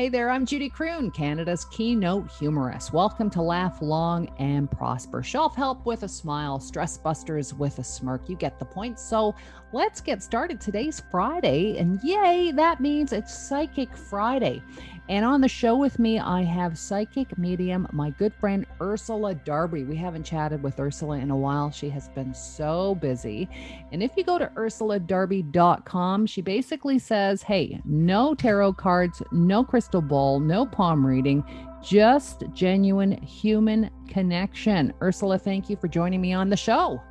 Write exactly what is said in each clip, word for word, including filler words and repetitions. Hey there, I'm Judy Croon, Canada's keynote humorist. Welcome to Laugh Long and Prosper. Shelf help with a smile, stress busters with a smirk. You get the point. So let's get started. Today's Friday, and yay, that means it's Psychic Friday. And on the show with me, I have psychic medium, my good friend, Ursula Darby. We haven't chatted with Ursula in a while. She has been so busy. And if you go to Ursula Darby dot com, she basically says, hey, no tarot cards, no crystal ball, no palm reading, just genuine human connection. Ursula, thank you for joining me on the show.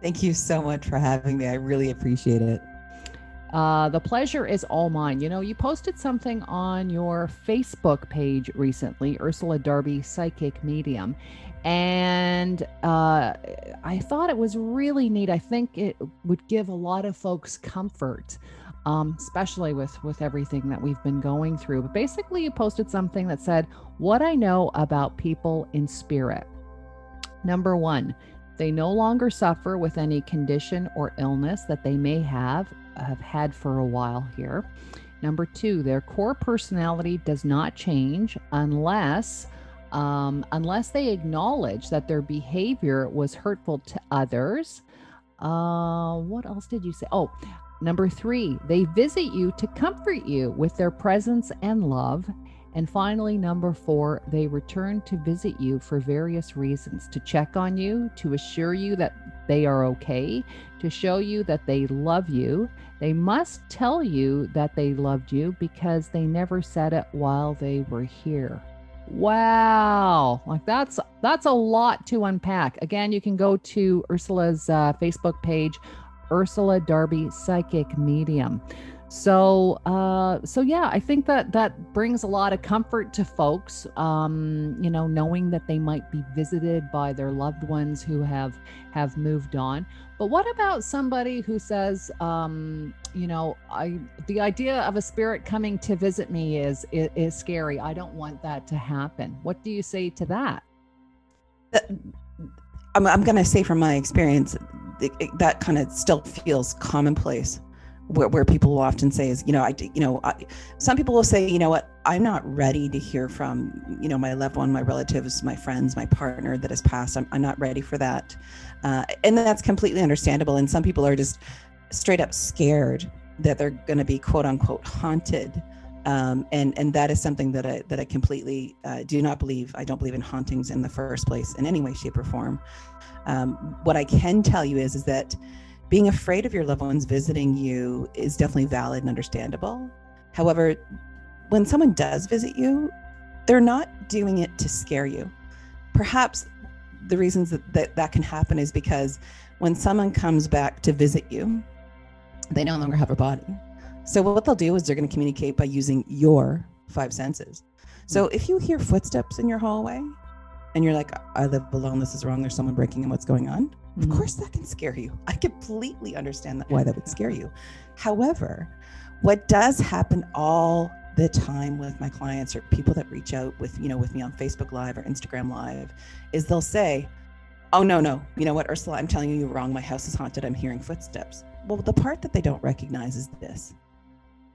Thank you so much for having me. I really appreciate it. Uh, the pleasure is all mine. You know, you posted something on your Facebook page recently, Ursula Darby Psychic Medium, and uh, I thought it was really neat. I think it would give a lot of folks comfort, um, especially with, with everything that we've been going through. But basically, you posted something that said, what I know about people in spirit. Number one, they no longer suffer with any condition or illness that they may have have had for a while here. Number two, their core personality does not change unless um, unless they acknowledge that their behavior was hurtful to others. Uh, what else did you say? Oh, number three, they visit you to comfort you with their presence and love. And finally, number four, they return to visit you for various reasons, to check on you, to assure you that they are okay, to show you that they love you. They must tell you that they loved you because they never said it while they were here. Wow. Like that's, that's a lot to unpack. Again, you can go to Ursula's uh, Facebook page, Ursula Darby Psychic Medium. So, uh, so yeah, I think that that brings a lot of comfort to folks, um, you know, knowing that they might be visited by their loved ones who have have moved on. But what about somebody who says, um, you know, I the idea of a spirit coming to visit me is, is is scary. I don't want that to happen. What do you say to that? I'm I'm gonna say from my experience, it, it, that kind of still feels commonplace. Where, where people will often say is, you know, I, you know, I, some people will say, you know what, I'm not ready to hear from, you know, my loved one, my relatives, my friends, my partner that has passed. I'm, I'm not ready for that. Uh, and that's completely understandable. And some people are just straight up scared that they're going to be quote unquote haunted. Um, and, and that is something that I, that I completely uh, do not believe. I don't believe in hauntings in the first place in any way, shape or form. Um, what I can tell you is, is that being afraid of your loved ones visiting you is definitely valid and understandable. However, when someone does visit you, they're not doing it to scare you. Perhaps the reasons that that, that can happen is because when someone comes back to visit you, they no longer have a body. So what they'll do is they're going to communicate by using your five senses. So if you hear footsteps in your hallway and you're like, I live alone, this is wrong, there's someone breaking in, what's going on? Of course that can scare you. I completely understand that, why that would scare you. However, what does happen all the time with my clients or people that reach out with, you know, with me on Facebook Live or Instagram Live is they'll say, oh, no, no, you know what, Ursula, I'm telling you you're wrong. My house is haunted. I'm hearing footsteps. Well, the part that they don't recognize is this,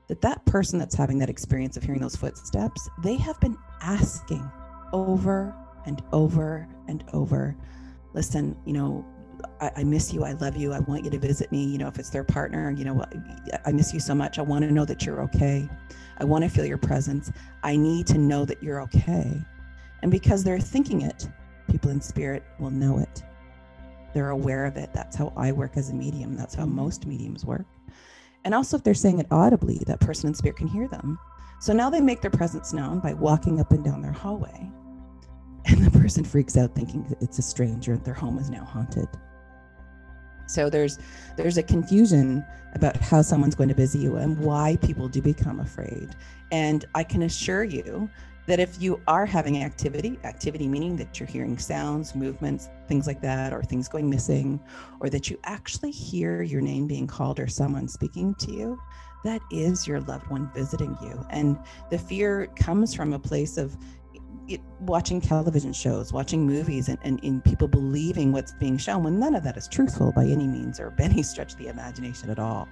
that that person that's having that experience of hearing those footsteps, they have been asking over and over and over, listen, you know, I, I miss you. I love you. I want you to visit me. You know, if it's their partner, you know, I miss you so much. I want to know that you're okay. I want to feel your presence. I need to know that you're okay. And because they're thinking it, people in spirit will know it. They're aware of it. That's how I work as a medium. That's how most mediums work. And also if they're saying it audibly, that person in spirit can hear them. So now they make their presence known by walking up and down their hallway. And the person freaks out thinking that it's a stranger. Their home is now haunted. So there's there's a confusion about how someone's going to visit you and why people do become afraid. And I can assure you that if you are having activity, activity meaning that you're hearing sounds, movements, things like that, or things going missing, or that you actually hear your name being called or someone speaking to you, that is your loved one visiting you. And the fear comes from a place of It, watching television shows, watching movies, and, and, and people believing what's being shown when none of that is truthful by any means or by any stretch of the imagination at all.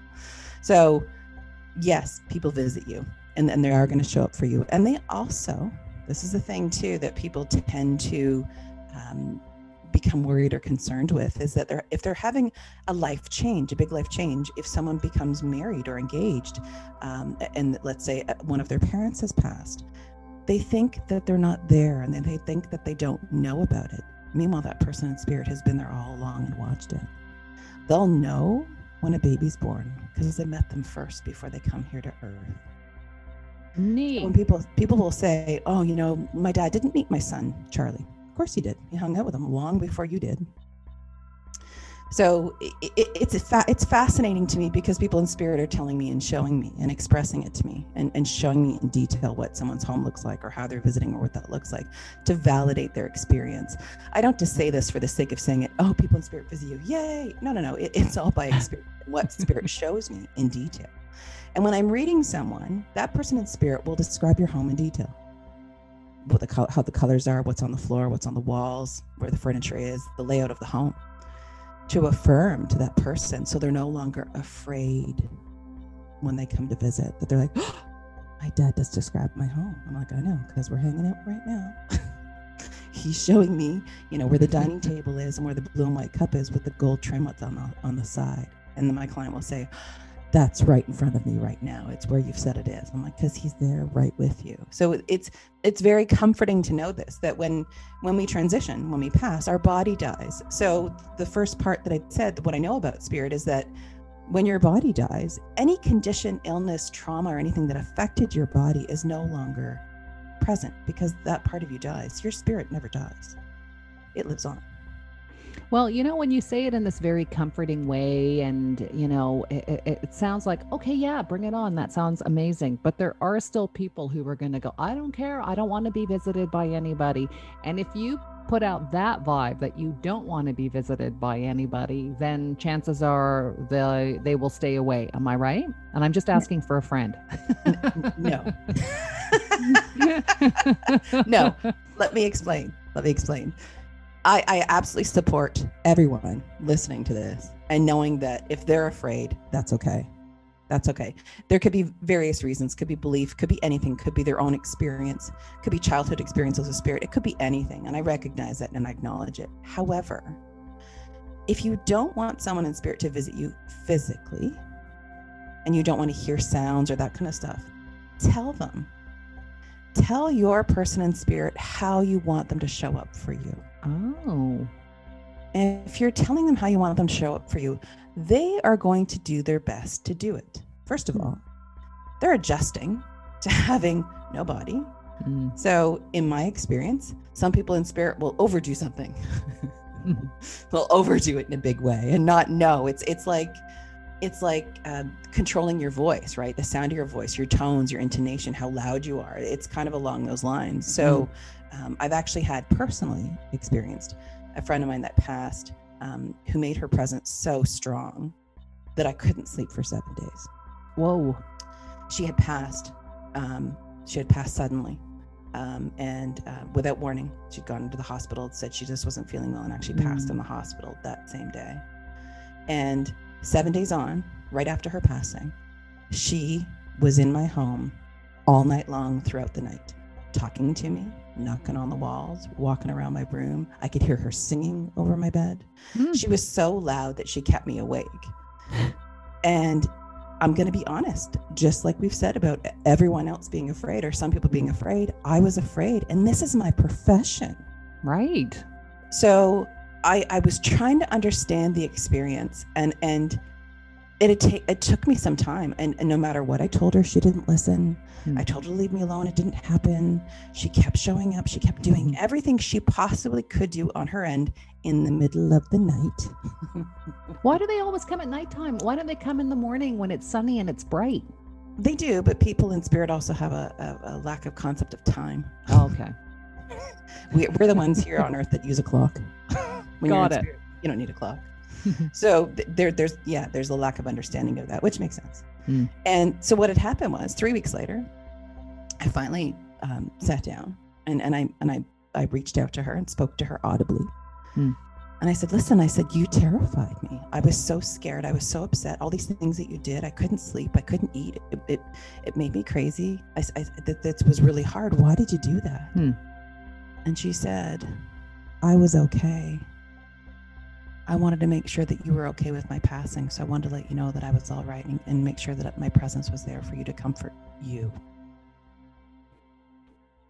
So yes, people visit you. and then they are going to show up for you. And they also, this is the thing too, that people tend to um, become worried or concerned with, is that they're, if they're having a life change, a big life change, if someone becomes married or engaged, um, and let's say one of their parents has passed, they think that they're not there, and then they think that they don't know about it. Meanwhile, that person in spirit has been there all along and watched it. They'll know when a baby's born because they met them first before they come here to Earth. Neat. So when people people will say, "Oh, you know, my dad didn't meet my son, Charlie." Of course he did. He hung out with him long before you did. So it, it, it's a fa- it's fascinating to me, because people in spirit are telling me and showing me and expressing it to me, and, and showing me in detail what someone's home looks like, or how they're visiting, or what that looks like, to validate their experience. I don't just say this for the sake of saying it, oh, people in spirit visit you, yay. No, no, no. It, it's all by experience, what spirit shows me in detail. And when I'm reading someone, that person in spirit will describe your home in detail. What the co- how the colors are, what's on the floor, what's on the walls, where the furniture is, the layout of the home, to affirm to that person, so they're no longer afraid when they come to visit, that they're like, oh, my dad just described my home. I'm like, I know, because we're hanging out right now. He's showing me, you know, where the dining table is and where the blue and white cup is with the gold trim that's on the on the side. And then my client will say, that's right in front of me right now. It's where you've said it is. I'm like, because he's there right with you. So it's it's very comforting to know this, that when when we transition, when we pass, our body dies. So the first part that I said, what I know about spirit, is that when your body dies, any condition, illness, trauma, or anything that affected your body is no longer present, because that part of you dies. Your spirit never dies. It lives on. Well, you know, when you say it in this very comforting way, and, you know, it, it, it sounds like, okay, yeah, bring it on. That sounds amazing. But there are still people who are going to go, I don't care. I don't want to be visited by anybody. And if you put out that vibe that you don't want to be visited by anybody, then chances are they, they will stay away. Am I right? And I'm just asking for a friend. No. No. Let me explain. Let me explain. I, I absolutely support everyone listening to this and knowing that if they're afraid, that's okay. That's okay. There could be various reasons, could be belief, could be anything, could be their own experience, could be childhood experiences with spirit. It could be anything. And I recognize that and I acknowledge it. However, if you don't want someone in spirit to visit you physically, and you don't want to hear sounds or that kind of stuff, tell them. Tell your person in spirit how you want them to show up for you. Oh. And if you're telling them how you want them to show up for you, they are going to do their best to do it. First of all, they're adjusting to having no body. Mm. So in my experience, some people in spirit will overdo something. They'll overdo it in a big way and not know. It's it's like it's like uh, controlling your voice, right? The sound of your voice, your tones, your intonation, how loud you are. It's kind of along those lines. So. Mm. Um, I've actually had personally experienced a friend of mine that passed, um, who made her presence so strong that I couldn't sleep for seven days. Whoa. She had passed. Um, she had passed suddenly, um, and uh, without warning. She'd gone into the hospital and said she just wasn't feeling well, and actually mm. passed in the hospital that same day. And seven days on, right after her passing, she was in my home all night long throughout the night, talking to me, knocking on the walls, walking around my room. I could hear her singing over my bed. Mm. She was so loud that she kept me awake. And I'm going to be honest, just like we've said about everyone else being afraid, or some people being afraid, I was afraid. And this is my profession. Right. So I, I was trying to understand the experience, and, and It, it, t- it took me some time, and, and no matter what I told her, she didn't listen. Mm. I told her to leave me alone. It didn't happen. She kept showing up. She kept doing mm. everything she possibly could do on her end in the middle of the night. Why do they always come at nighttime? Why don't they come in the morning when it's sunny and it's bright? They do, but people in spirit also have a, a, a lack of concept of time. Oh, okay. we, we're the ones here on Earth that use a clock. When Got you're in it. Spirit, you don't need a clock. So there, there's, yeah, there's a lack of understanding of that, which makes sense. Mm. And so what had happened was, three weeks later, I finally um, sat down and, and I and I, I reached out to her and spoke to her audibly. Mm. And I said, listen, I said, you terrified me. I was so scared. I was so upset. All these things that you did, I couldn't sleep. I couldn't eat. It it, it made me crazy. I, I, that, that was really hard. Why did you do that? Hmm. And she said, I was okay. I wanted to make sure that you were okay with my passing. So I wanted to let you know that I was all right and, and make sure that my presence was there for you to comfort you.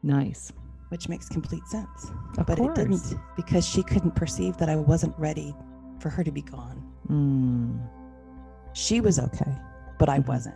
Nice. Which makes complete sense. Of but course. It didn't, because she couldn't perceive that I wasn't ready for her to be gone. Mm. She was okay, but I wasn't.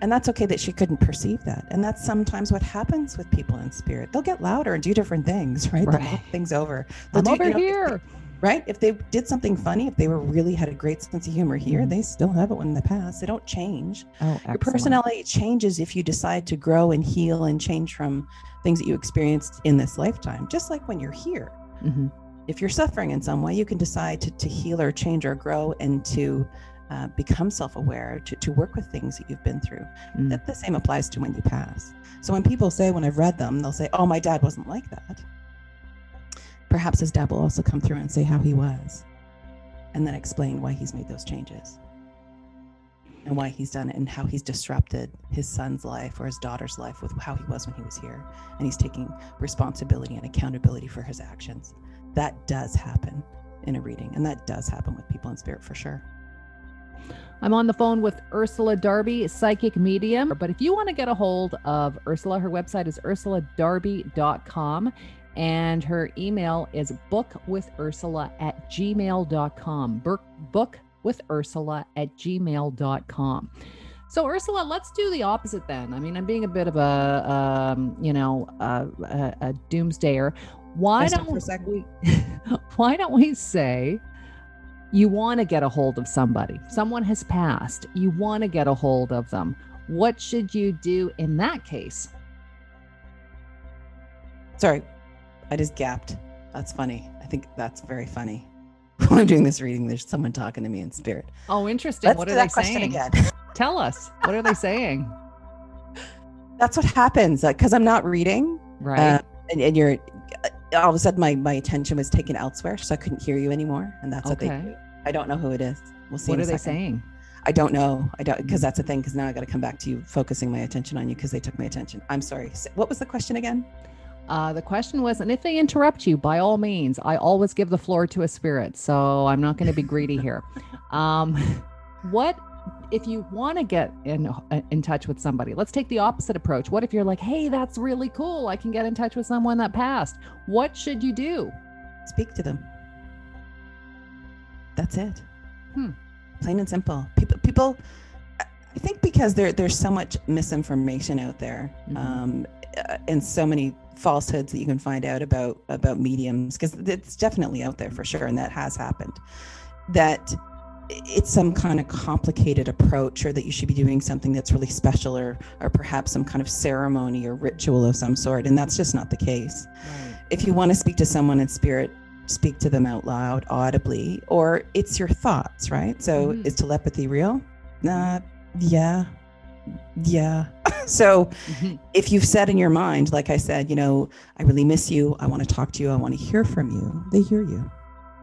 And that's okay that she couldn't perceive that. And that's sometimes what happens with people in spirit. They'll get louder and do different things, right? right. They'll knock things over. They'll I'm do, over you know, here. If they, right? If they did something funny, if they were really had a great sense of humor here, mm. they still have it when they pass. They don't change. Oh, excellent. Your personality changes if you decide to grow and heal and change from things that you experienced in this lifetime, just like when you're here. Mm-hmm. If you're suffering in some way, you can decide to, to heal or change or grow and to uh, become self-aware, to, to work with things that you've been through. Mm. That the same applies to when you pass. So when people say, when I've read them, they'll say, oh, my dad wasn't like that. Perhaps his dad will also come through and say how he was, and then explain why he's made those changes and why he's done it and how he's disrupted his son's life or his daughter's life with how he was when he was here. And he's taking responsibility and accountability for his actions. That does happen in a reading, and that does happen with people in spirit for sure. I'm on the phone with Ursula Darby, psychic medium. But if you want to get a hold of Ursula, her website is Ursula Darby dot com. And her email is bookwithursula at gmail dot com. bookwithursula at gmail dot com. So Ursula, let's do the opposite then. I mean, I'm being a bit of a, um, you know, a, a, a doomsdayer. Why don't we, why don't we say you want to get a hold of somebody? Someone has passed. You want to get a hold of them. What should you do in that case? Sorry. I just gapped. That's funny. I think that's very funny. While I'm doing this reading, there's someone talking to me in spirit. Oh, interesting. Let's what do are that they question saying? Again. Tell us. What are they saying? That's what happens because uh, I'm not reading. Right. Uh, and, and you're all of a sudden my, my attention was taken elsewhere, so I couldn't hear you anymore. And that's okay. What they do. I don't know who it is. We'll see. What are they saying? I don't know. I don't, because that's the thing, because now I got to come back to you focusing my attention on you because they took my attention. I'm sorry. What was the question again? Uh, the question was, and if they interrupt you, by all means, I always give the floor to a spirit, so I'm not going to be greedy here. Um, what if you want to get in in touch with somebody? Let's take the opposite approach. What if you're like, hey, that's really cool. I can get in touch with someone that passed. What should you do? Speak to them. That's it. Hmm. Plain and simple. People, people, I think because there, there's so much misinformation out there, mm-hmm. um, and so many falsehoods that you can find out about about mediums, because it's definitely out there for sure, and that has happened, that it's some kind of complicated approach, or that you should be doing something that's really special, or or perhaps some kind of ceremony or ritual of some sort, and that's just not the case. Right. If you want to speak to someone in spirit, speak to them out loud, audibly, or it's your thoughts, right? So mm-hmm. Is telepathy real? Nah, uh, yeah. Yeah. So mm-hmm. If you've said in your mind, like I said, you know, I really miss you. I want to talk to you. I want to hear from you. They hear you.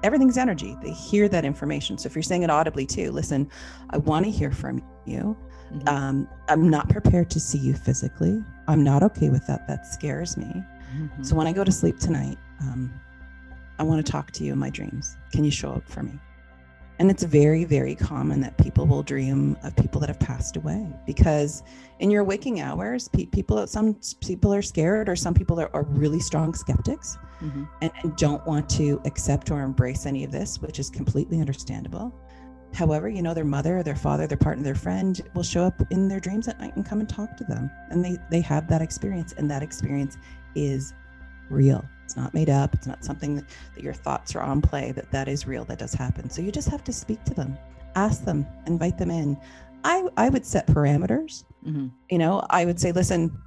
Everything's energy. They hear that information. So if you're saying it audibly too, listen, I want to hear from you. Mm-hmm. Um, I'm not prepared to see you physically. I'm not okay with that. That scares me. Mm-hmm. So when I go to sleep tonight, um, I want to talk to you in my dreams. Can you show up for me? And it's very, very common that people will dream of people that have passed away, because in your waking hours, pe- people, some people are scared, or some people are, are really strong skeptics mm-hmm. and, and don't want to accept or embrace any of this, which is completely understandable. However, you know, their mother, or their father, their partner, their friend will show up in their dreams at night and come and talk to them. And they, they have that experience, and that experience is real. It's not made up. It's not something that, that your thoughts are on play, that that is real, that does happen. So you just have to speak to them, ask them, invite them in. I, I would set parameters. Mm-hmm. You know, I would say, listen,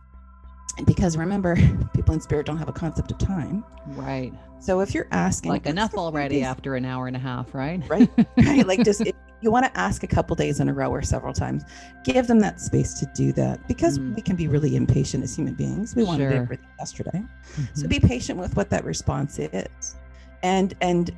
because remember, people in spirit don't have a concept of time. Right. So if you're asking, like, enough already days, after an hour and a half, right? Right. Right. Like, just if you want to ask a couple days in a row or several times, give them that space to do that, because mm. we can be really impatient as human beings. We sure. wanted everything yesterday. Mm-hmm. So be patient with what that response is, and and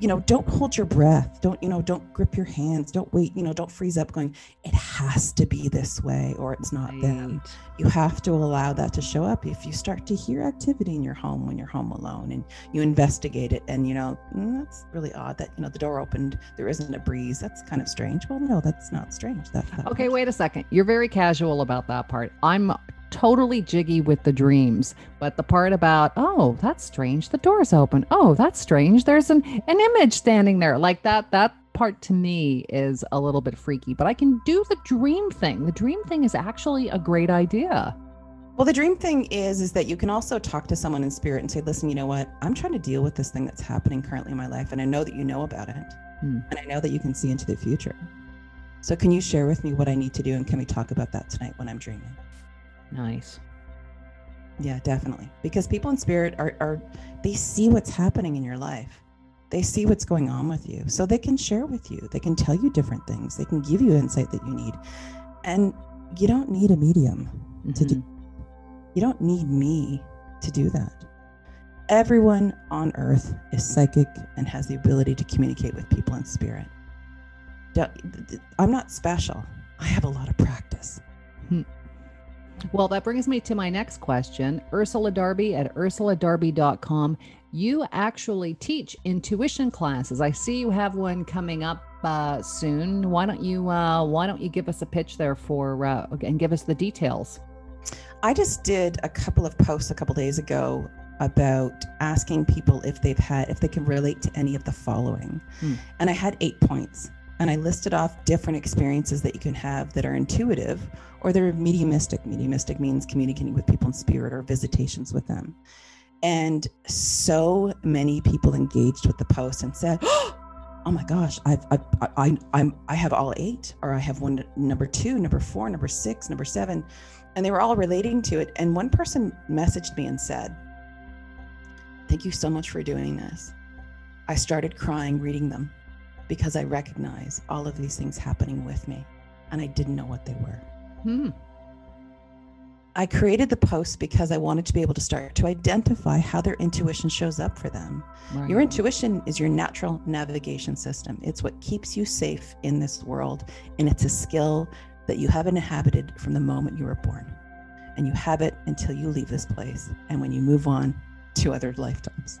you know, don't hold your breath. Don't, you know, don't grip your hands. Don't wait, you know, don't freeze up going, it has to be this way or it's not right. them. You have to allow that to show up. If you start to hear activity in your home when you're home alone and you investigate it and, you know, mm, that's really odd that, you know, the door opened, there isn't a breeze. That's kind of strange. Well, no, that's not strange. That, that okay, much. Wait a second. You're very casual about that part. I'm totally jiggy with the dreams, but the part about, oh, that's strange, the door's open, oh, that's strange, there's an an image standing there, like that that part to me is a little bit freaky, but I can do the dream thing. The dream thing is actually a great idea. Well, the dream thing is, is that you can also talk to someone in spirit and say, listen, you know what, I'm trying to deal with this thing that's happening currently in my life, and I know that you know about it, hmm. and I know that you can see into the future. So can you share with me what I need to do, and can we talk about that tonight when I'm dreaming? Nice. Yeah, definitely. Because people in spirit are, are, they see what's happening in your life. They see what's going on with you. So they can share with you. They can tell you different things. They can give you insight that you need. And you don't need a medium mm-hmm. to do. You don't need me to do that. Everyone on earth is psychic and has the ability to communicate with people in spirit. I'm not special. I have a lot of practice. Hmm. Well, that brings me to my next question. Ursula Darby at Ursula Darby dot com. You actually teach intuition classes. I see you have one coming up uh, soon. Why don't you uh, Why don't you give us a pitch there for uh, and give us the details? I just did a couple of posts a couple days ago about asking people if they've had if they can relate to any of the following, hmm. and I had eight points. And I listed off different experiences that you can have that are intuitive or they're mediumistic. Mediumistic means communicating with people in spirit or visitations with them. And so many people engaged with the post and said, oh my gosh, I've, I've, I, I, I'm, I have all eight, or I have one, number two, number four, number six, number seven. And they were all relating to it. And one person messaged me and said, thank you so much for doing this. I started crying reading them, because I recognize all of these things happening with me and I didn't know what they were. Hmm. I created the post because I wanted to be able to start to identify how their intuition shows up for them. Right. Your intuition is your natural navigation system. It's what keeps you safe in this world. And it's a skill that you have inhabited from the moment you were born, and you have it until you leave this place. And when you move on to other lifetimes.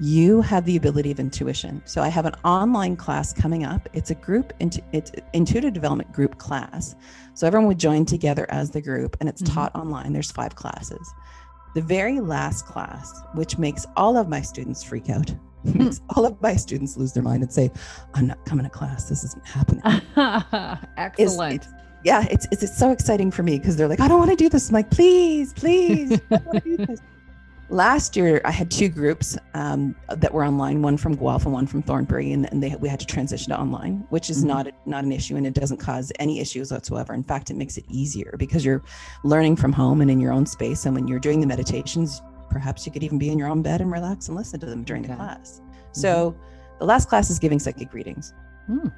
You have the ability of intuition. So I have an online class coming up. It's a group, intu- it's intuitive development group class. So everyone would join together as the group, and it's mm-hmm. taught online. There's five classes. The very last class, which makes all of my students freak out, makes all of my students lose their mind and say, I'm not coming to class. This isn't happening. Excellent. It's, it's, yeah, it's, it's it's so exciting for me because they're like, I don't want to do this. I'm like, please, please, I don't want to do this. Last year, I had two groups um, that were online, one from Guelph and one from Thornbury, and, and they, we had to transition to online, which is mm-hmm. not a, not an issue, and it doesn't cause any issues whatsoever. In fact, it makes it easier because you're learning from home and in your own space, and when you're doing the meditations, perhaps you could even be in your own bed and relax and listen to them during okay. the class. Mm-hmm. So the last class is giving psychic readings. Mm.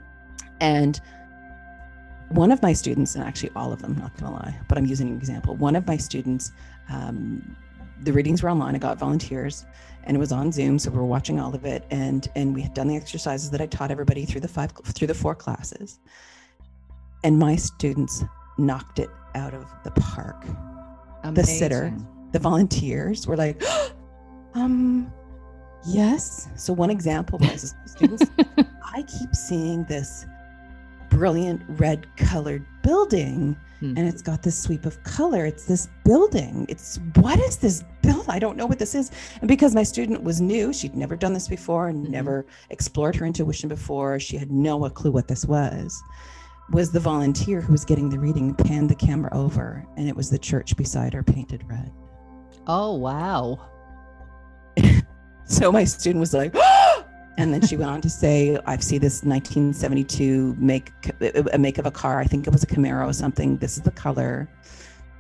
And one of my students, and actually all of them, not going to lie, but I'm using an example, one of my students, um, the readings were online. I got volunteers and it was on Zoom. So we were watching all of it. And, and we had done the exercises that I taught everybody through the five, through the four classes. And my students knocked it out of the park. Amazing. The sitter, the volunteers were like, um, yes. So one example was students, I keep seeing this brilliant red colored building hmm. and it's got this sweep of color. It's this building. It's what is this build? I don't know what this is. And because my student was new, she'd never done this before and mm-hmm. never explored her intuition before. She had no clue what this was. Was the volunteer who was getting the reading panned the camera over and it was the church beside her painted red. Oh, wow. So my student was like, and then she went on to say, I've seen this nineteen seventy-two make a make of a car. I think it was a Camaro or something. This is the color.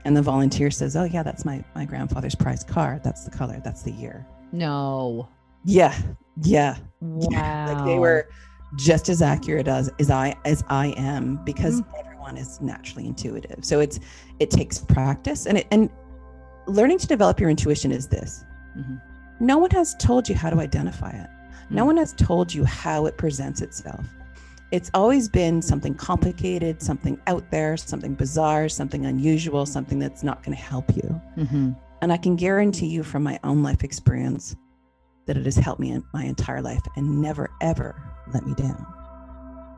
And the volunteer says, oh, yeah, that's my, my grandfather's prize car. That's the color. That's the year. No. Yeah. Yeah. Wow. Yeah. Like they were just as accurate as, as I as I am because mm-hmm. everyone is naturally intuitive. So it's it takes practice. And, it, and learning to develop your intuition is this. Mm-hmm. No one has told you how to identify it. No one has told you how it presents itself. It's always been something complicated, something out there, something bizarre, something unusual, something that's not going to help you. Mm-hmm. And I can guarantee you from my own life experience that it has helped me in my entire life and never, ever let me down.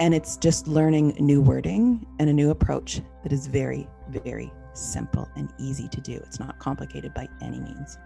And it's just learning new wording and a new approach that is very, very simple and easy to do. It's not complicated by any means.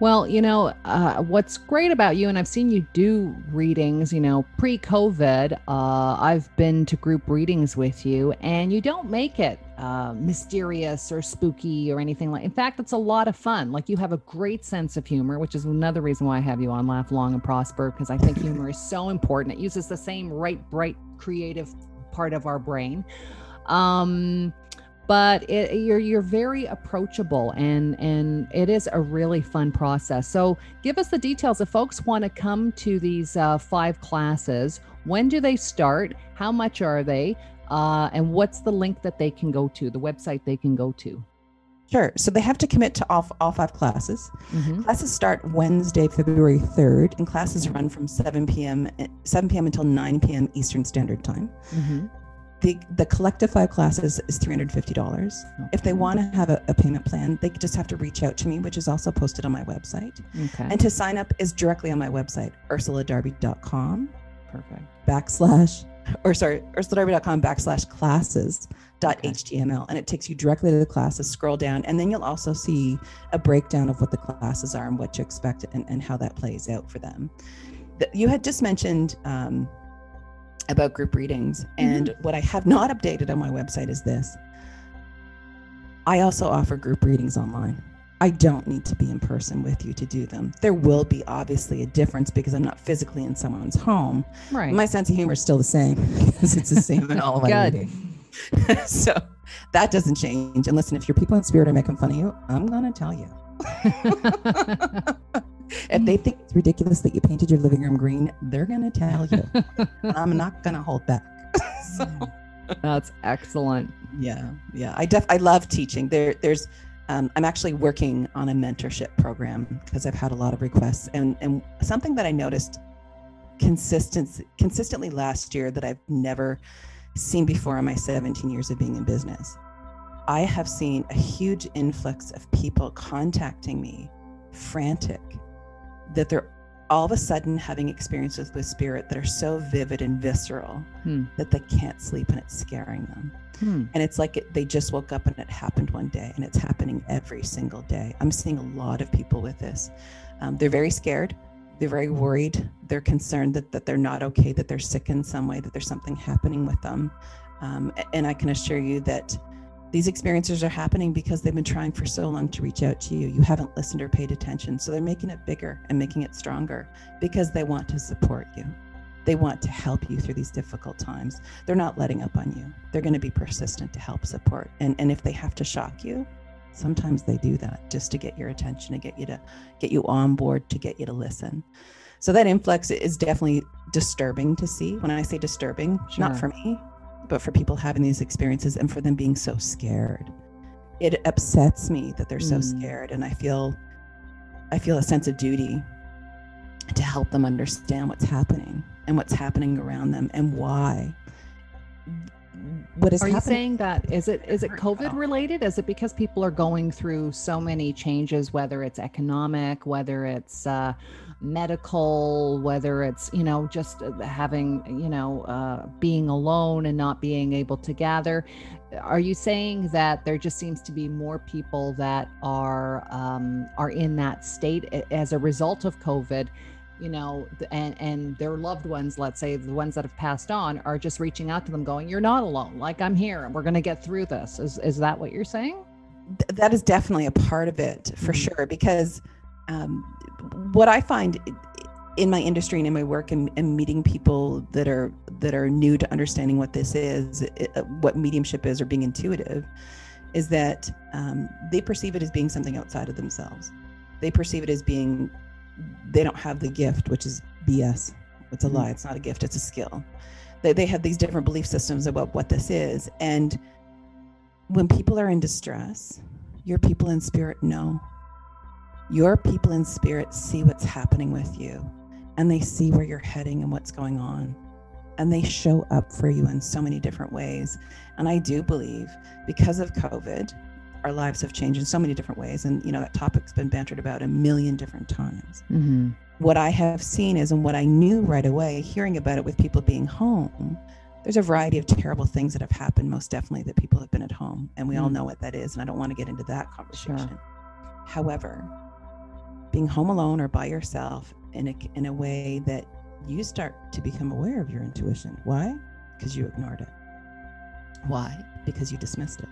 Well, you know, uh, what's great about you, and I've seen you do readings, you know, pre-COVID, uh, I've been to group readings with you, and you don't make it uh, mysterious or spooky or anything like. In fact, it's a lot of fun. Like, you have a great sense of humor, which is another reason why I have you on Laugh Long and Prosper, because I think humor is so important. It uses the same right, bright, creative part of our brain. Um, But it, you're you're very approachable, and and it is a really fun process. So give us the details. If folks want to come to these uh, five classes, when do they start? How much are they? Uh, and what's the link that they can go to, the website they can go to? Sure. So they have to commit to all, all five classes. Mm-hmm. Classes start Wednesday, February third, and classes run from seven p.m. until nine p.m. Eastern Standard Time. Mm-hmm. The, the collective five classes is three hundred fifty dollars. Okay. If they want to have a, a payment plan, they just have to reach out to me, which is also posted on my website. Okay. And to sign up is directly on my website, Ursula Darby dot com. Perfect. Backslash, or sorry, Ursula Darby dot com backslash classes dot html. And it takes you directly to the classes, scroll down, and then you'll also see a breakdown of what the classes are and what to expect and, and how that plays out for them. The, you had just mentioned... Um, about group readings. And mm-hmm. what I have not updated on my website is this. I also offer group readings online. I don't need to be in person with you to do them. There will be obviously a difference because I'm not physically in someone's home. Right. My sense of humor is still the same because it's the same in all of my readings. So that doesn't change. And listen, if your people in spirit are making fun of you, I'm going to tell you. If they think it's ridiculous that you painted your living room green, they're going to tell you. I'm not going to hold back. So. That's excellent. Yeah. Yeah. I def- I love teaching. There, there's, um, I'm actually working on a mentorship program because I've had a lot of requests. And, and something that I noticed consistency, consistently last year that I've never seen before in my seventeen years of being in business, I have seen a huge influx of people contacting me frantic that they're all of a sudden having experiences with spirit that are so vivid and visceral hmm. that they can't sleep and it's scaring them. Hmm. And it's like it, they just woke up and it happened one day, and it's happening every single day. I'm seeing a lot of people with this. Um, they're very scared. They're very worried. They're concerned that, that they're not okay, that they're sick in some way, that there's something happening with them. Um, and I can assure you that these experiences are happening because they've been trying for so long to reach out to you. You haven't listened or paid attention. So they're making it bigger and making it stronger because they want to support you. They want to help you through these difficult times. They're not letting up on you. They're going to be persistent to help support. And, and if they have to shock you, sometimes they do that just to get your attention, to get you to get you on board, to get you to listen. So that influx is definitely disturbing to see. When I say disturbing, sure. Not for me, but for people having these experiences and for them being so scared. It upsets me that they're mm. so scared. And I feel, I feel a sense of duty to help them understand what's happening and what's happening around them and why. What is Are happening? You saying that, is it, is it COVID related? Is it because people are going through so many changes, whether it's economic, whether it's uh, medical, whether it's, you know, just having, you know, uh, being alone and not being able to gather? Are you saying that there just seems to be more people that are, um, are in that state as a result of COVID? You know, and, and their loved ones, let's say the ones that have passed on, are just reaching out to them going, you're not alone. Like, I'm here and we're going to get through this. Is is that what you're saying? Th- that is definitely a part of it for mm-hmm. sure. Because um, what I find in my industry and in my work and, and meeting people that are, that are new to understanding what this is, it, what mediumship is, or being intuitive, is that um, they perceive it as being something outside of themselves. They perceive it as being they don't have the gift, which is B S. It's a lie. It's not a gift. It's a skill. They they have these different belief systems about what this is. And when people are in distress, your people in spirit know. Your people in spirit see what's happening with you. and they see where you're heading and what's going on. And they show up for you in so many different ways. And I do believe because of COVID, our lives have changed in so many different ways. And, you know, that topic's been bantered about a million different times. Mm-hmm. What I have seen is, and what I knew right away, hearing about it with people being home, there's a variety of terrible things that have happened, most definitely, that people have been at home. And we mm-hmm. all know what that is. And I don't want to get into that conversation. Sure. However, being home alone or by yourself in a, in a way that you start to become aware of your intuition. Why? Because you ignored it. Why? Because you dismissed it.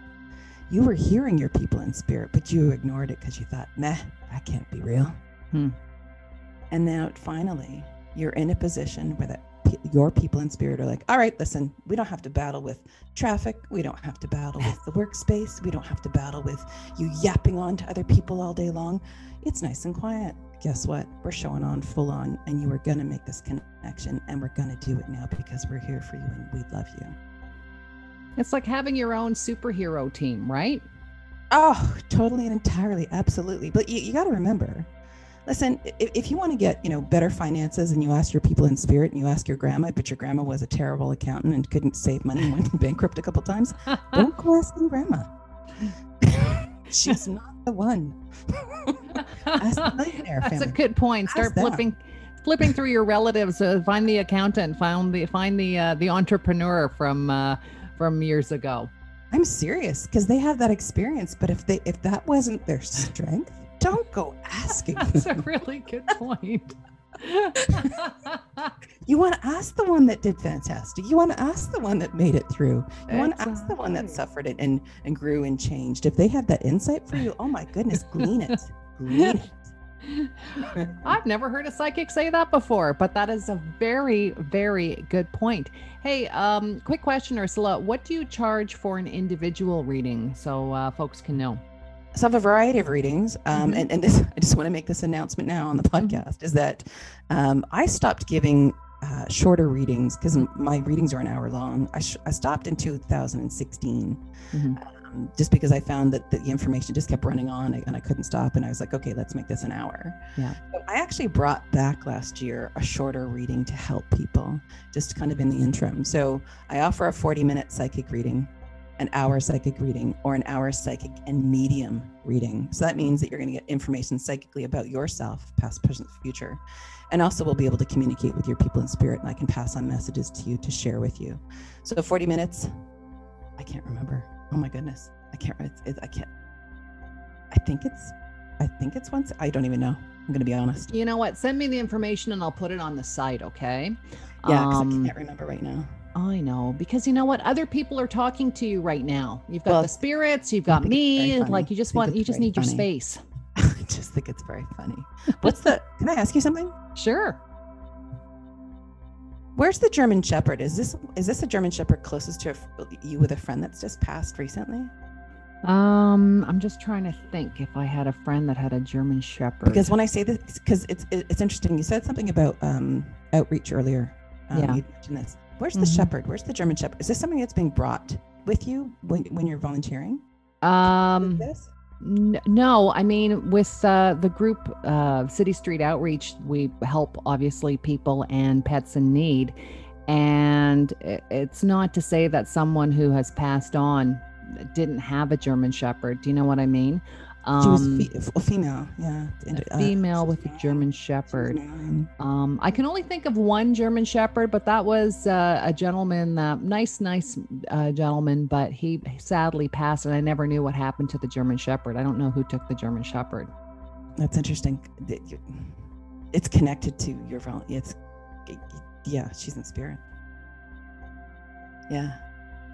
You were hearing your people in spirit, but you ignored it because you thought, meh, that can't be real. Hmm. And now finally, you're in a position where that pe- your people in spirit are like, all right, listen, we don't have to battle with traffic. We don't have to battle with the workspace. We don't have to battle with you yapping on to other people all day long. It's nice and quiet. Guess what? We're showing on full on, and you are going to make this connection, and we're going to do it now because we're here for you and we love you. It's like having your own superhero team, right? Oh, totally and entirely. Absolutely. But you, you got to remember, listen, if, if you want to get, you know, better finances, and you ask your people in spirit and you ask your grandma, but your grandma was a terrible accountant and couldn't save money and went bankrupt a couple times, don't go asking grandma. She's not the one. That's family. A good point. Start flipping, flipping through your relatives. Uh, find the accountant. Find the find the uh, the entrepreneur from uh, from years ago. I'm serious, because they have that experience. But if they if that wasn't their strength, don't go asking. That's them. A really good point. You want to ask the one that did fantastic. You want to ask the one that made it through. You want to ask the one that suffered it and, and grew and changed. If they have that insight for you, oh my goodness, glean it. Glean it. I've never heard a psychic say that before, but that is a very, very good point. Hey, um, quick question, Ursula. What do you charge for an individual reading so uh, folks can know? So I have a variety of readings, um, mm-hmm. and, and this, I just want to make this announcement now on the podcast, mm-hmm. is that um, I stopped giving uh, shorter readings because my readings are an hour long. I, sh- I stopped in two thousand sixteen, mm-hmm. um, just because I found that the information just kept running on, and I couldn't stop, and I was like, okay, let's make this an hour. Yeah. So I actually brought back last year a shorter reading to help people, just kind of in the interim. So I offer a forty-minute psychic reading, an hour psychic reading, or an hour psychic and medium reading. So that means that you're going to get information psychically about yourself, past, present, future, and also we'll be able to communicate with your people in spirit, and I can pass on messages to you to share with you. So forty minutes, I can't remember. Oh my goodness. I can't, it's, it, I can't, I think it's, I think it's once, I don't even know. I'm going to be honest. You know what? Send me the information and I'll put it on the site. Okay. Yeah. Um, 'cause I can't remember right now. I know, because you know what? Other people are talking to you right now. You've got well, the spirits, you've got me, like you just want, you just need funny. Your space. I just think it's very funny. What's the, can I ask you something? Sure. Where's the German Shepherd? Is this, is this a German Shepherd closest to a, you with a friend that's just passed recently? Um, I'm just trying to think if I had a friend that had a German Shepherd. Because when I say this, because it's, it's interesting. You said something about um, outreach earlier. Um, yeah. You mentioned this. Where's the mm-hmm. shepherd? Where's the German Shepherd? Is this something that's being brought with you when, when you're volunteering? Um, this? N- no, I mean, with uh, the group uh, City Street Outreach, we help, obviously, people and pets in need. And it's not to say that someone who has passed on didn't have a German Shepherd. Do you know what I mean? Um, she was fe- female, yeah. A female uh, with a German Shepherd. Um, I can only think of one German Shepherd, but that was uh, a gentleman, uh, nice, nice uh, gentleman, but he sadly passed, and I never knew what happened to the German Shepherd. I don't know who took the German Shepherd. That's interesting. It's connected to your volume. It's, yeah, she's in spirit. Yeah.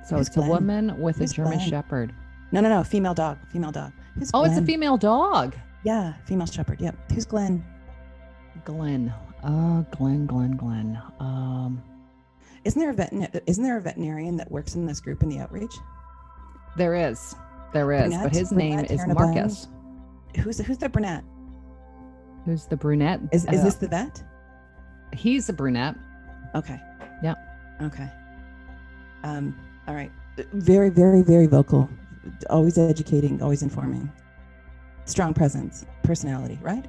So Who's it's Glenn? A woman with Who's a German Glenn? Shepherd. No, no, no. Female dog. Female dog. Who's oh, Glenn? It's a female dog. Yeah. Female shepherd. Yep. Who's Glenn? Glenn. Uh, Glenn, Glenn, Glenn. Um, isn't there a veter- Isn't there a veterinarian that works in this group in the outreach? There is. There is. Brunette, but his brunette, name is Marcus. Who's, who's the brunette? Who's the brunette? Is, is uh, this the vet? He's a brunette. Okay. Yeah. Okay. Um. All right. Very, very, very vocal. Always educating, always informing. Strong presence, personality, right?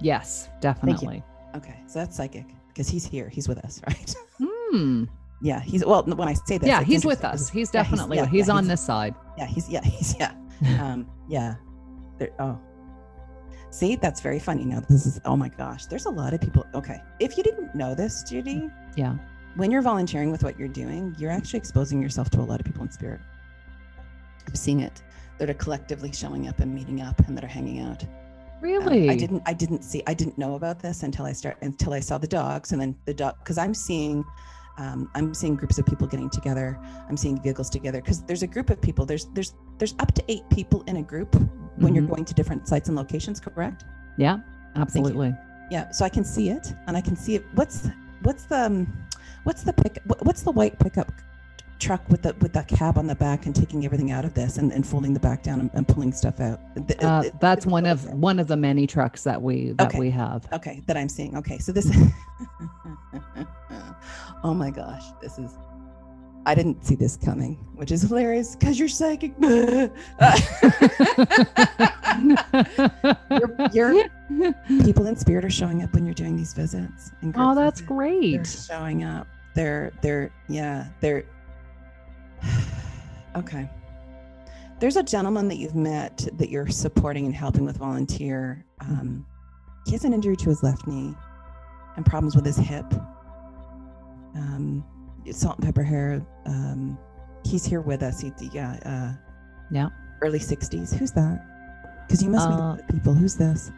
Yes, definitely. Okay, so that's psychic because he's here. He's with us, right? Hmm. Yeah, he's well. When I say that, yeah, he's with us. He's definitely yeah, he's, yeah, he's yeah, on he's, this side. Yeah, he's yeah he's yeah um, yeah. There, oh, see, that's very funny. Now this is oh my gosh. There's a lot of people. Okay, if you didn't know this, Judy. Yeah. When you're volunteering with what you're doing, you're actually exposing yourself to a lot of people in spirit. I'm seeing it. That are collectively showing up and meeting up, and that are hanging out. Really? Um, I didn't. I didn't see. I didn't know about this until I start. Until I saw the dogs, and then the dog. Because I'm seeing. Um, I'm seeing groups of people getting together. I'm seeing vehicles together because there's a group of people. There's there's there's up to eight people in a group when mm-hmm. you're going to different sites and locations, correct? Yeah, absolutely. Yeah, so I can see it, and I can see it. What's what's the what's the pick? What's the white pickup truck with the with the cab on the back and taking everything out of this and, and folding the back down and, and pulling stuff out? Uh, it, that's it, one of it. one of the many trucks that we that okay. we have. Okay, that I'm seeing. Okay, so this. Oh my gosh, this is, I didn't see this coming, which is hilarious because you're psychic. you're, you're, people in spirit are showing up when you're doing these visits. And oh, that's visits. Great. They're showing up. They're, they're, yeah, they're, okay. There's a gentleman that you've met that you're supporting and helping with volunteer. Um, he has an injury to his left knee and problems with his hip. Um, salt and pepper hair. Um, he's here with us. He, yeah, uh, yeah. Early sixties. Who's that? Because you must uh, be the people. Who's this?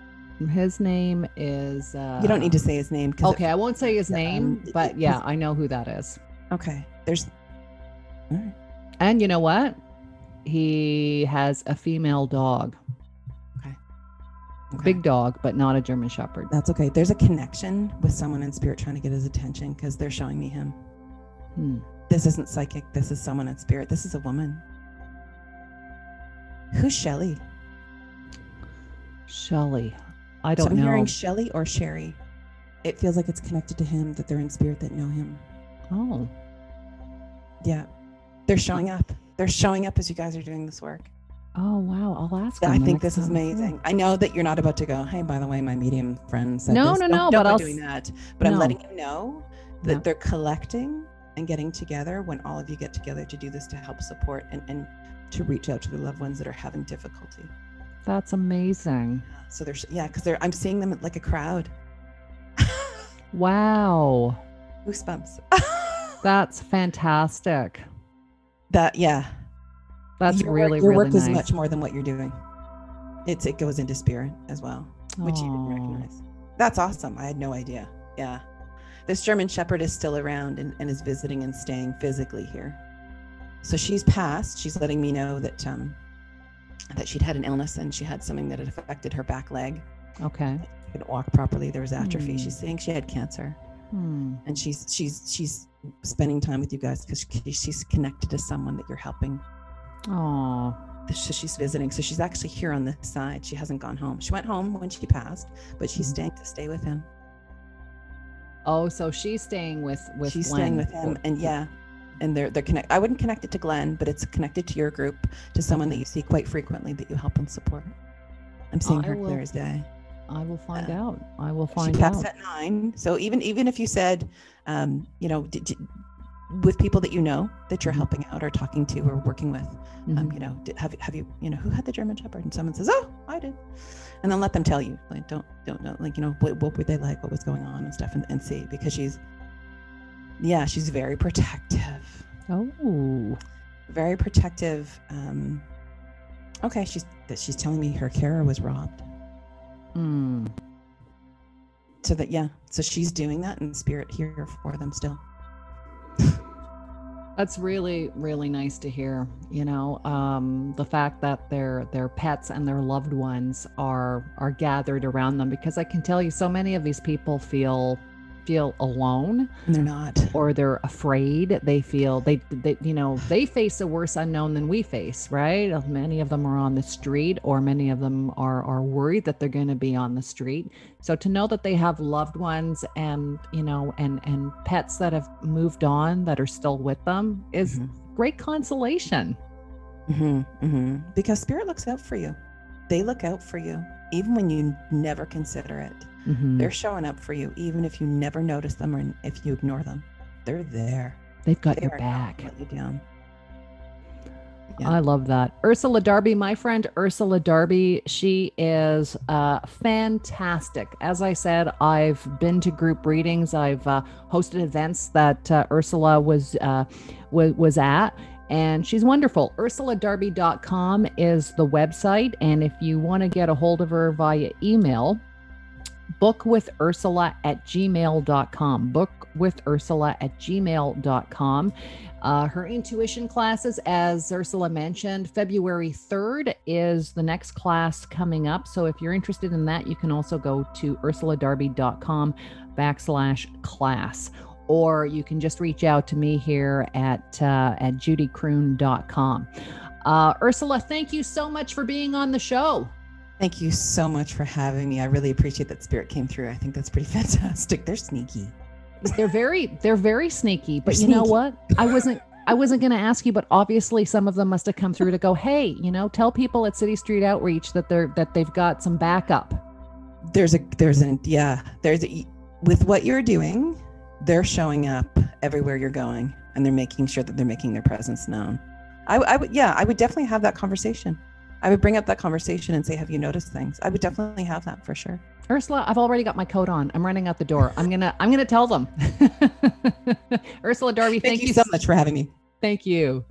His name is. Uh, you don't need to say his name. Okay, it, I won't say his um, name, but yeah, I know who that is. Okay, there's. All right. And you know what? He has a female dog. Okay. Big dog, but not a German Shepherd. That's okay. There's a connection with someone in spirit trying to get his attention because they're showing me him. Hmm. This isn't psychic. This is someone in spirit. This is a woman. Who's Shelly? Shelly. I don't so I'm know. I'm hearing Shelly or Sherry. It feels like it's connected to him, that they're in spirit that know him. Oh. Yeah. They're showing up. They're showing up as you guys are doing this work. Oh, wow. I'll ask him. I think this is amazing. I know that you're not about to go, hey, by the way, my medium friend said no, this. No, no, no. But I'm doing that. But no. I'm letting you know that no. they're collecting and getting together when all of you get together to do this to help support and, and to reach out to the loved ones that are having difficulty. That's amazing. So there's, yeah, because they're, I'm seeing them like a crowd. Wow. Goosebumps. That's fantastic. That, yeah. That's your really, work, your really work nice. Is much more than what you're doing. It's it goes into spirit as well, which Aww. You didn't recognize. That's awesome. I had no idea. Yeah, this German Shepherd is still around and, and is visiting and staying physically here. So she's passed. She's letting me know that um that she'd had an illness and she had something that had affected her back leg. Okay. She couldn't walk properly. There was atrophy. Mm. She's saying she had cancer. Mm. And she's she's she's spending time with you guys because she, she's connected to someone that you're helping. Oh, so she's visiting. So she's actually here on this side. She hasn't gone home. She went home when she passed, but she's mm-hmm. staying to stay with him. Oh, so she's staying with with she's Glenn. Staying with him, and yeah, and they're they're connect. I wouldn't connect it to Glenn, but it's connected to your group, to someone that you see quite frequently that you help and support. I'm seeing I her will, clear as day. I will find uh, out. I will find she out. She passed at nine. So even even if you said, um, you know, did. did with people that you know that you're helping out or talking to or working with, mm-hmm. um, you know, did, have have you, you know, who had the German Shepherd? And someone says, oh, I did. And then let them tell you, like, don't, don't know, like, you know, what, what were they like? What was going on and stuff and, and see, because she's, yeah, she's very protective. Oh, very protective. Um, okay. She's, she's telling me her carer was robbed. Mm. So that, yeah. So she's doing that in spirit here for them still. That's really, really nice to hear. You know, um, the fact that their their pets and their loved ones are are gathered around them, because I can tell you, so many of these people feel feel alone. And they're not, or they're afraid. They feel they, they you know they face a worse unknown than we face, right? Many of them are on the street, or many of them are are worried that they're going to be on the street. So to know that they have loved ones and, you know, and, and pets that have moved on that are still with them is mm-hmm. great consolation. Mm-hmm, mm-hmm. Because spirit looks out for you. They look out for you, even when you never consider it. Mm-hmm. They're showing up for you, even if you never notice them or if you ignore them. They're there. They've got they your back. You down. Yeah. I love that. Ursula Darby, my friend Ursula Darby, she is uh, fantastic. As I said, I've been to group readings. I've uh, hosted events that uh, Ursula was uh, w- was at. And she's wonderful. Ursula Darby dot com is the website. And if you want to get a hold of her via email, bookwithursula at gmail dot com. bookwithursula at gmail dot com. Uh, her intuition classes, as Ursula mentioned, February third is the next class coming up. So if you're interested in that, you can also go to ursula darby dot com backslash class. Or you can just reach out to me here at uh, at judy croon dot com. Uh, Ursula, thank you so much for being on the show. Thank you so much for having me. I really appreciate that Spirit came through. I think that's pretty fantastic. They're sneaky. They're very they're very sneaky. But they're you sneaky. Know what? I wasn't I wasn't going to ask you, but obviously some of them must have come through to go, hey, you know, tell people at City Street Outreach that they're that they've got some backup. There's a there's an yeah there's a, with what you're doing. They're showing up everywhere you're going, and they're making sure that they're making their presence known. I, I would, yeah, I would definitely have that conversation. I would bring up that conversation and say, have you noticed things? I would definitely have that for sure. Ursula, I've already got my coat on. I'm running out the door. I'm going to, I'm going to tell them. Ursula Darby, thank, thank you so much for having me. Thank you.